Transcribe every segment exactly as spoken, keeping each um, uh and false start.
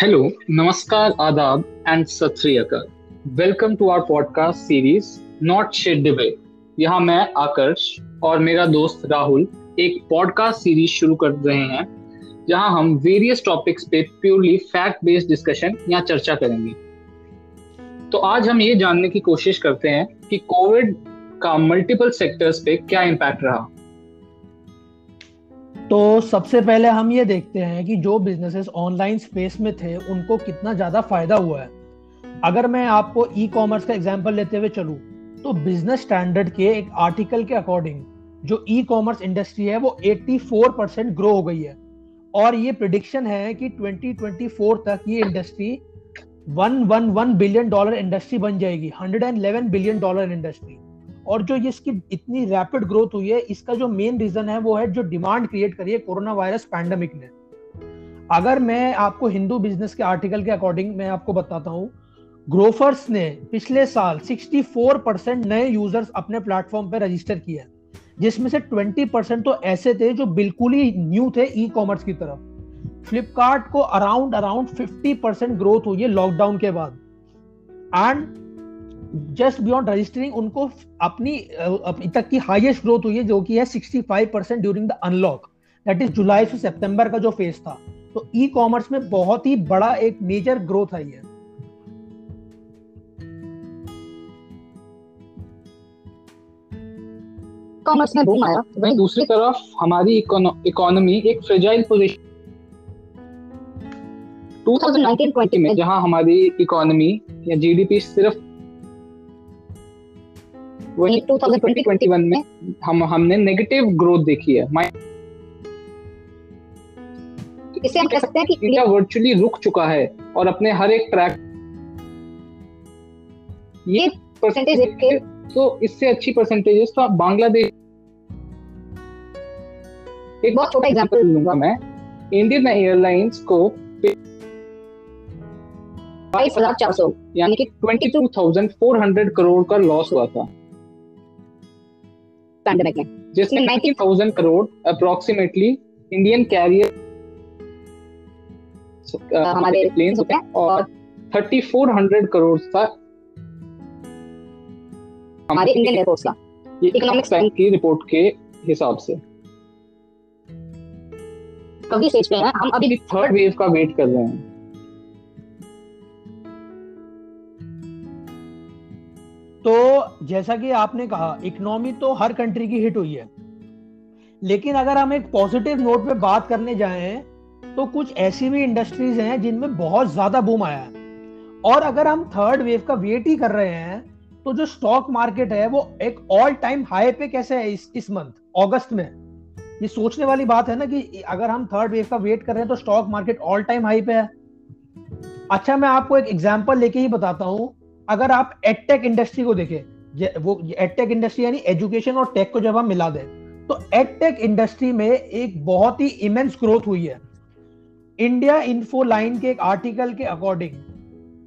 Hello, Namaskar, Adab, and Satriyakar. Welcome to our podcast series Not Shad Dive. यहाँ मैं आकर्ष और मेरा दोस्त राहुल एक पॉडकास्ट सीरीज शुरू कर रहे हैं जहाँ हम वेरियस टॉपिक्स पे प्योरली फैक्ट बेस्ड डिस्कशन या चर्चा करेंगे। तो आज हम ये जानने की कोशिश करते हैं कि कोविड का मल्टीपल सेक्टर्स पे क्या इम्पैक्ट रहा। तो सबसे पहले हम ये देखते हैं कि जो बिजनेसेस ऑनलाइन स्पेस में थे उनको कितना ज़्यादा फायदा हुआ है। अगर मैं आपको ई कॉमर्स का एग्जांपल लेते हुए चलूँ तो बिजनेस स्टैंडर्ड के एक आर्टिकल के अकॉर्डिंग जो ई कॉमर्स इंडस्ट्री है वो चौरासी परसेंट ग्रो हो गई है और ये प्रिडिक्शन है कि दो हज़ार चौबीस तक ये इंडस्ट्री एक सौ ग्यारह बिलियन डॉलर इंडस्ट्री बन जाएगी, एक सौ ग्यारह बिलियन डॉलर इंडस्ट्री। और जो इसकी इतनी रैपिड ग्रोथ हुई है इसका जो मेन रीजन है वो है जो डिमांड क्रिएट करी है कोरोना वायरस पैंडेमिक ने। अगर मैं आपको हिंदू बिजनेस के आर्टिकल के अकॉर्डिंग मैं आपको बताता हूँ, ग्रोफर्स ने पिछले साल चौंसठ परसेंट नए यूजर्स अपने प्लेटफॉर्म पर रजिस्टर किए जिसमें से बीस परसेंट तो ऐसे थे जो बिल्कुल ही न्यू थे ई कॉमर्स की तरफ। फ्लिपकार्ट को अराउंड अराउंड पचास परसेंट ग्रोथ हुई है लॉकडाउन के बाद। एंड जस्ट बियॉन्ड रजिस्टरिंग उनको अपनी अभी तक की हाईएस्ट ग्रोथ हुई है जो कि है पैंसठ percent during the unlock, that is जुलाई से सितंबर का जो फेज था। तो ई कॉमर्स में बहुत ही बड़ा एक मेजर ग्रोथ आई है। कॉमर्स में बूम आया, वहीं दूसरी तरफ हमारी इकोनॉमी एक फ्रेजाइल पोजीशन दो हज़ार उन्नीस बीस में, जहां हमारी इकोनॉमी या जीडीपी सिर्फ वही दो हज़ार इक्कीस में हम हमने नेगेटिव ग्रोथ देखी है। इससे हम कह सकते हैं कि इंडिया वर्चुअली रुक चुका है और अपने हर एक ट्रैक ये परसेंटेज के, तो इससे अच्छी परसेंटेजेस तो बांग्लादेश एक बहुत छोटा एग्जांपल लूंगा मैं। इंडियन एयरलाइंस को बाईस हज़ार चार सौ यानी कि बाईस हज़ार चार सौ करोड़ का लॉस हुआ था पैंडेमिक में, जिसमें नब्बे हज़ार करोड़ अप्रोक्सीमेटली इंडियन कैरियर हमारे प्लेन्स होते हैं और चौंतीस सौ करोड़ था हमारे इंडियन एयरपोर्ट्स का, ये इकोनॉमिक बैंक की रिपोर्ट के हिसाब से। कभी स्टेज पे है, हम अभी थर्ड वेव का वेट कर रहे हैं। तो जैसा कि आपने कहा इकोनॉमी तो हर कंट्री की हिट हुई है, लेकिन अगर हम एक पॉजिटिव नोट पे बात करने जाएं तो कुछ ऐसी भी इंडस्ट्रीज हैं जिनमें बहुत ज्यादा बूम आया है। और अगर हम थर्ड वेव का वेट ही कर रहे हैं तो जो स्टॉक मार्केट है वो एक ऑल टाइम हाई पे कैसे है इस इस मंथ अगस्त में, ये सोचने वाली बात है ना कि अगर हम थर्ड वेव का वेट कर रहे हैं तो stock market all time high पे है। अच्छा, मैं आपको एक एग्जाम्पल लेके ही बताता हूं। अगर आप एडटेक इंडस्ट्री को देखें, वो एडटेक इंडस्ट्री यानी एजुकेशन और टेक को जब हम मिला दें तो एडटेक इंडस्ट्री में एक बहुत ही इमेंस ग्रोथ हुई है। इंडिया इन्फो लाइन के एक आर्टिकल के अकॉर्डिंग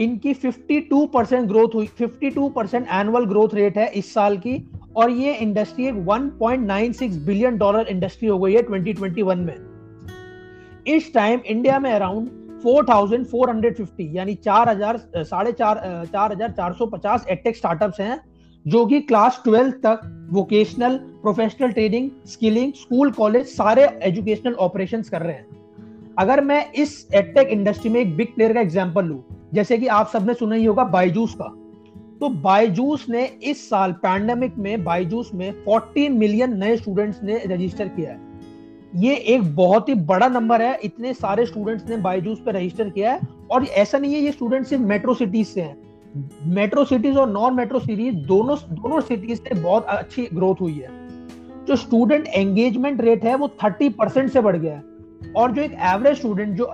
इनकी बावन परसेंट ग्रोथ हुई, बावन परसेंट एनुअल ग्रोथ रेट है इस साल की और ये इंडस्ट्री एक एक पॉइंट नौ छह बिलियन डॉलर इंडस्ट्री हो गई है दो हज़ार इक्कीस में। इस टाइम इंडिया में अराउंड चौवालीस सौ पचास यानी चार हज़ार चार सौ पचास एडटेक स्टार्टअप्स हैं जो कि क्लास बारह तक vocational, professional training, skilling, school, college सारे एजुकेशनल ऑपरेशंस कर रहे हैं। अगर मैं इस एडटेक इंडस्ट्री में एक बिग प्लेयर का एग्जांपल लूं, जैसे कि आप सबने सुना ही होगा बायजूस का, तो बायजूस ने इस साल पैंडेमिक में बायजूस में चालीस मिलियन नए स्टूडेंट्स ने रजिस्टर किया है। ये एक बहुत ही बड़ा नंबर है, इतने सारे स्टूडेंट्स ने बायजूस पे रजिस्टर किया है। और ऐसा नहीं है ये स्टूडेंट्स सिर्फ मेट्रो सिटीज से हैं, मेट्रो सिटीज और नॉन मेट्रो सिटीज दोनों दोनों सिटीज से बहुत अच्छी ग्रोथ हुई है। जो स्टूडेंट एंगेजमेंट रेट है वो तीस परसेंट से बढ़ गया है और जो एक एवरेज स्टूडेंट जो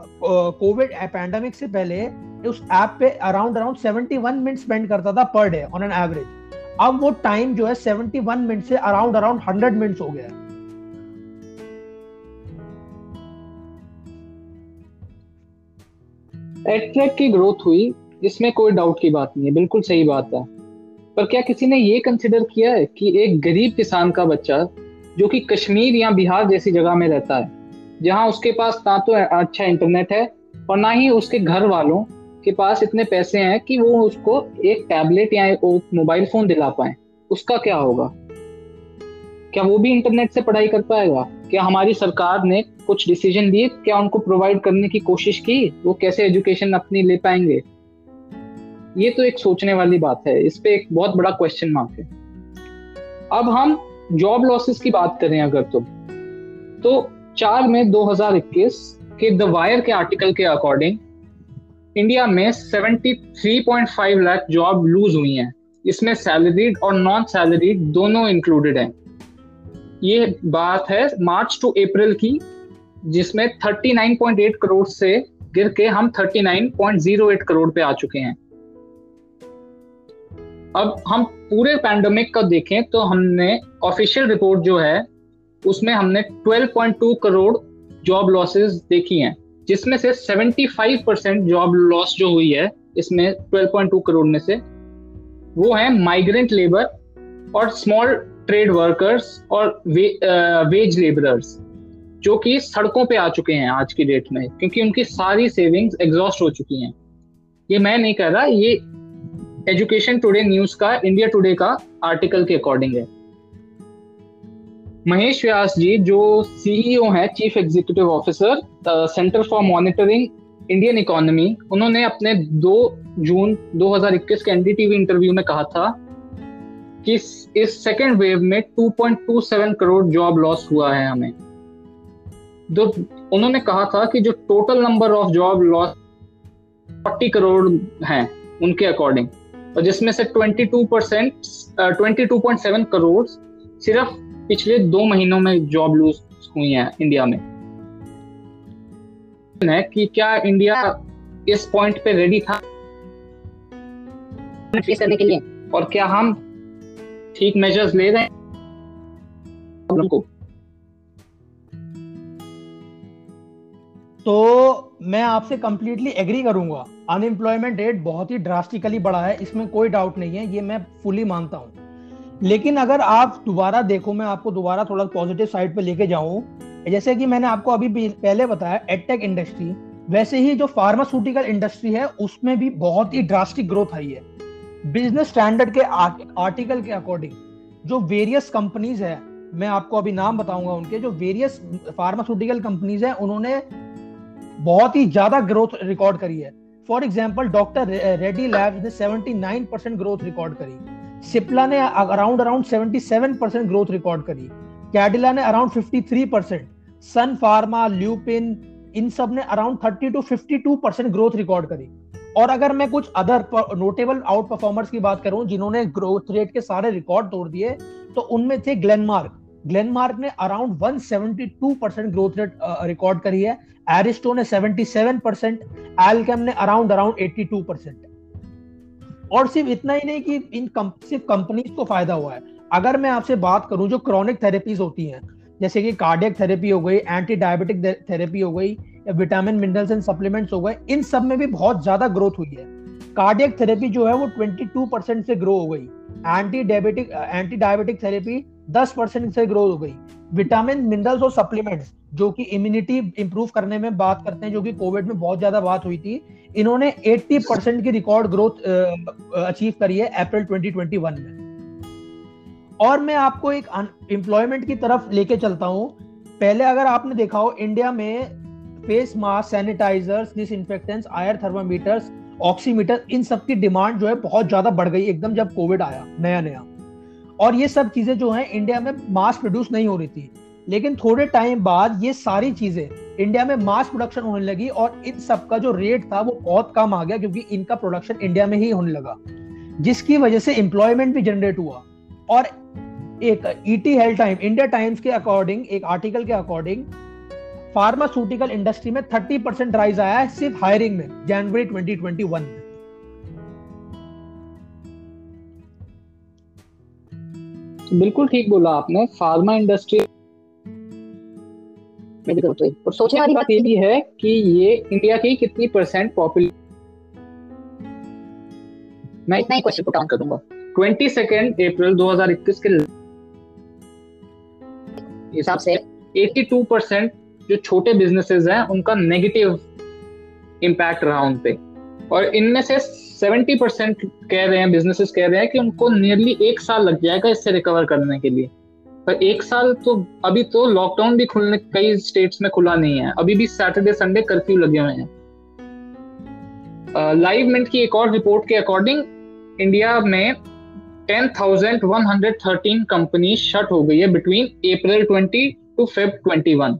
कोविड पैंडेमिक से पहले उस ऐप पे अराउंड अराउंड इकहत्तर मिनट स्पेंड करता था per day on an average, अब वो टाइम जो है इकहत्तर मिनट से अराउंड अराउंड सौ मिनट्स हो गया है। एडटेक की ग्रोथ हुई इसमें कोई डाउट की बात नहीं है, बिल्कुल सही बात है। पर क्या किसी ने ये कंसिडर किया है कि एक गरीब किसान का बच्चा जो कि कश्मीर या बिहार जैसी जगह में रहता है जहां उसके पास ना तो अच्छा इंटरनेट है और ना ही उसके घर वालों के पास इतने पैसे हैं कि वो उसको एक टैबलेट या एक मोबाइल फोन दिला पाए, उसका क्या होगा? क्या वो भी इंटरनेट से पढ़ाई कर पाएगा? क्या हमारी सरकार ने कुछ डिसीजन लिए, क्या उनको प्रोवाइड करने की कोशिश की? वो कैसे एजुकेशन अपनी ले पाएंगे? ये तो एक सोचने वाली बात है, इस पे एक बहुत बड़ा क्वेश्चन मार्क है। अब हम जॉब लॉसेस की बात करें अगर तो, तो चार मई दो हज़ार इक्कीस के द वायर के आर्टिकल के अकॉर्डिंग इंडिया में तिहत्तर पॉइंट पाँच लाख जॉब लूज हुई हैं। इसमें सैलरीड और नॉन सैलरीड दोनों इंक्लूडेड हैं। ये बात है मार्च टू अप्रैल की, जिसमें उनतालीस पॉइंट आठ करोड़ से गिर के हम उनतालीस पॉइंट शून्य आठ करोड़ पे आ चुके हैं। अब हम पूरे पैंडमिक का देखें तो हमने ऑफिशियल रिपोर्ट जो है उसमें हमने बारह पॉइंट दो करोड़ जॉब लॉसेस देखी हैं, जिसमें से पचहत्तर परसेंट जॉब लॉस जो हुई है इसमें बारह पॉइंट दो करोड़ में से वो है माइग्रेंट लेबर और स्मॉल ट्रेड वर्कर्स और वे, आ, वेज लेबरर्स जो कि सड़कों पे आ चुके हैं आज की डेट में, क्योंकि उनकी सारी सेविंग्स एग्जॉस्ट हो चुकी हैं। ये मैं नहीं कह रहा, ये एजुकेशन टुडे न्यूज का, इंडिया टुडे का आर्टिकल के अकॉर्डिंग है। महेश व्यास जी जो सीईओ हैं, chief executive officer centre for monitoring Indian economy, उन्होंने अपने दो जून दो हज़ार इक्कीस के एनडीटीवी इंटरव्यू में कहा था कि इस सेकेंड वेव में दो पॉइंट दो सात करोड़ जॉब लॉस हुआ है हमें। तो उन्होंने कहा था कि जो total number of job loss चालीस करोड़ हैं उनके अकॉर्डिंग, और जिसमें से बाईस परसेंट बाईस पॉइंट सात करोड़ सिर्फ पिछले दो महीनों में जॉब लूज हुई हैं इंडिया में। है कि क्या इंडिया इस पॉइंट पे रेडी था फेस करने के लिए, और क्या हम ठीक मेजर्स ले रहे हैं? तो मैं आपसे कंप्लीटली एग्री करूंगा, अनएम्प्लॉयमेंट रेट बहुत ही ड्रास्टिकली बढ़ा है, इसमें कोई डाउट नहीं है, ये मैं फुली मानता हूँ। लेकिन अगर आप दोबारा देखो, मैं आपको दोबारा थोड़ा पॉजिटिव साइड पे लेके जाऊं, जैसे कि मैंने आपको अभी भी पहले बताया एडटेक इंडस्ट्री, वैसे ही जो फार्मास्यूटिकल इंडस्ट्री है उसमें भी बहुत ही ड्रास्टिक ग्रोथ आई है। बिजनेस स्टैंडर्ड के आर्टिकल के अकॉर्डिंग जो वेरियस कंपनीज है, मैं आपको अभी नाम बताऊंगा उनके, जो वेरियस फार्मास्यूटिकल कंपनीज है उन्होंने बहुत ही ज्यादा ग्रोथ रिकॉर्ड करी है। For example doctor Reddy labs ने seventy nine percent growth record करी, सिप्ला ने अराउंड अराउंड सतहत्तर परसेंट ग्रोथ रिकॉर्ड करी, कैडिला ने अराउंड तिरेपन परसेंट, सन फार्मा, ल्यूपिन, इन सब ने अराउंड तीस टू बावन परसेंट ग्रोथ रिकॉर्ड करी। और अगर मैं कुछ अदर नोटेबल आउट परफॉर्मर्स की बात करूं जिन्होंने ग्रोथ रेट के सारे रिकॉर्ड तोड़ दिए, तो उनमें थे ग्लेनमार्क। ग्लेनमार्क ने अराउंड एक सौ बहत्तर परसेंट ग्रोथ रेट रिकॉर्ड करी है, एरिस्टो ने सतहत्तर परसेंट, एल्केम ने अराउंड अराउंड बयासी परसेंट। और सिर्फ इतना ही नहीं कि इन कम, सिर्फ कंपनीज को फायदा हुआ है। अगर मैं आपसे बात करूं जो क्रॉनिक थेरेपीज होती हैं, जैसे कि कार्डियक थेरेपी हो गई, एंटी डायबिटिक थेरेपी हो गई, या विटामिन मिनरल्स एंड सप्लीमेंट्स हो गए, इन सब में भी बहुत ज्यादा ग्रोथ हुई है। कार्डियक थेरेपी जो है वो बाईस परसेंट से ग्रो हो गई, anti diabetic anti diabetic therapy दस परसेंट से ग्रो हो गई, विटामिन मिनरल्स और सप्लीमेंट्स जो कि इम्यूनिटी इंप्रूव करने में बात करते हैं, जो कि कोविड में बहुत ज्यादा बात हुई थी, इन्होंने अस्सी परसेंट की रिकॉर्ड ग्रोथ अचीव करी है अप्रैल दो हज़ार इक्कीस में। और मैं आपको एक एम्प्लॉयमेंट की तरफ लेके चलता हूं। पहले अगर आपने देखा हो इंडिया में फेस मास्क, सैनिटाइजर्स, डिसइंफेक्टेंट्स, आयर थर्मामीटर्स, ऑक्सीमीटर, इन सब की डिमांड जो है बहुत ज्यादा बढ़ गई एकदम जब कोविड आया नया नया, और ये सब चीजें जो है इंडिया में मास प्रोड्यूस नहीं हो रही थी। लेकिन थोड़े टाइम बाद ये सारी चीजें इंडिया में मास प्रोडक्शन होने लगी और इन सब का जो रेट था वो बहुत कम आ गया, क्योंकि इनका प्रोडक्शन इंडिया में ही होने लगा, जिसकी वजह से एम्प्लॉयमेंट भी जनरेट हुआ। और एक ET health time India times के अकॉर्डिंग, एक आर्टिकल के अकॉर्डिंग, फार्मास्यूटिकल इंडस्ट्री में तीस परसेंट राइज आया है सिर्फ हायरिंग में जनवरी दो हज़ार इक्कीस में। बिल्कुल ठीक बोला आपने, फार्मा इंडस्ट्री और सोचने वाली बात ये भी है कि ये इंडिया की कितनी परसेंट पॉपुलेशन, मैं इतना ही क्वेश्चन को काउंट करूंगा। बाईस अप्रैल दो हज़ार इक्कीस के हिसाब से बयासी परसेंट जो छोटे बिजनेसेस हैं उनका नेगेटिव इम्पैक्ट रहा उन पे, और इनमें से सत्तर परसेंट कह रहे हैं, बिजनेसेस कह रहे हैं कि उनको नियरली एक साल लग जाएगा इससे रिकवर करने के लिए। पर एक साल तो अभी तो लॉकडाउन भी खुलने कई स्टेट्स में खुला नहीं है, अभी भी सैटरडे संडे कर्फ्यू लगे हुए हैं। लाइव मिंट की एक और रिपोर्ट के अकॉर्डिंग इंडिया में दस हज़ार एक सौ तेरह कंपनी शट हो गई है बिटवीन अप्रैल बीस टू फेब इक्कीस।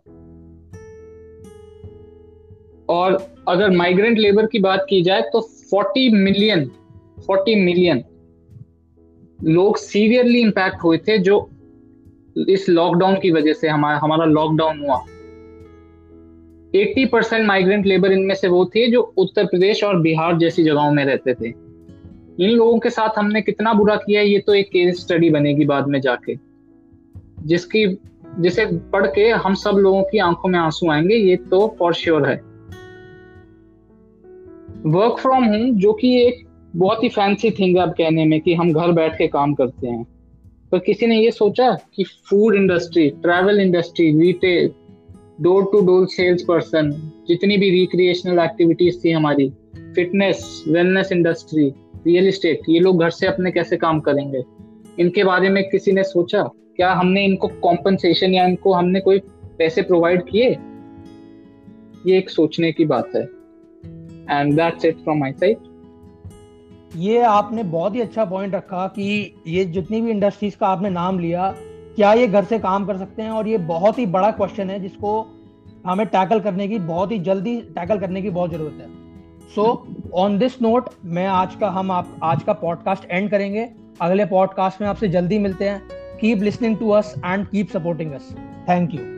और अगर माइग्रेंट लेबर की बात की जाए तो चालीस मिलियन चालीस मिलियन लोग सीवियरली इंपैक्ट हुए थे जो इस लॉकडाउन की वजह से हमारा हमारा लॉकडाउन हुआ। अस्सी परसेंट माइग्रेंट लेबर इनमें से वो थे जो उत्तर प्रदेश और बिहार जैसी जगहों में रहते थे। इन लोगों के साथ हमने कितना बुरा किया है ये तो एक केस स्टडी बनेगी बाद में जाके, जिसकी जिसे पढ़ के हम सब लोगों की आंखों में आंसू आएंगे, ये तो फॉर श्योर है। वर्क फ्रॉम होम जो कि एक बहुत ही फैंसी थिंग है अब कहने में कि हम घर बैठ के काम करते हैं, पर किसी ने ये सोचा कि food industry, travel industry, retail, door to door sales person, जितनी भी रिक्रिएशनल एक्टिविटीज थी हमारी, fitness, wellness industry, real estate, ये लोग घर से अपने कैसे काम करेंगे, इनके बारे में किसी ने सोचा? क्या हमने इनको कॉम्पनसेशन या इनको हमने कोई पैसे प्रोवाइड किए? ये एक सोचने की बात है। And that's it from my side. ये आपने बहुत ही अच्छा पॉइंट रखा कि ये जितनी भी इंडस्ट्रीज का आपने नाम लिया, क्या ये घर से काम कर सकते हैं? और ये बहुत ही बड़ा क्वेश्चन है जिसको हमें टैकल करने की बहुत ही जल्दी टैकल करने की बहुत जरूरत है। सो ऑन दिस नोट मैं आज का हम आप आज का पॉडकास्ट एंड करेंगे। अगले पॉडकास्ट में आपसे जल्दी मिलते हैं। Keep listening to us and keep supporting us. Thank you.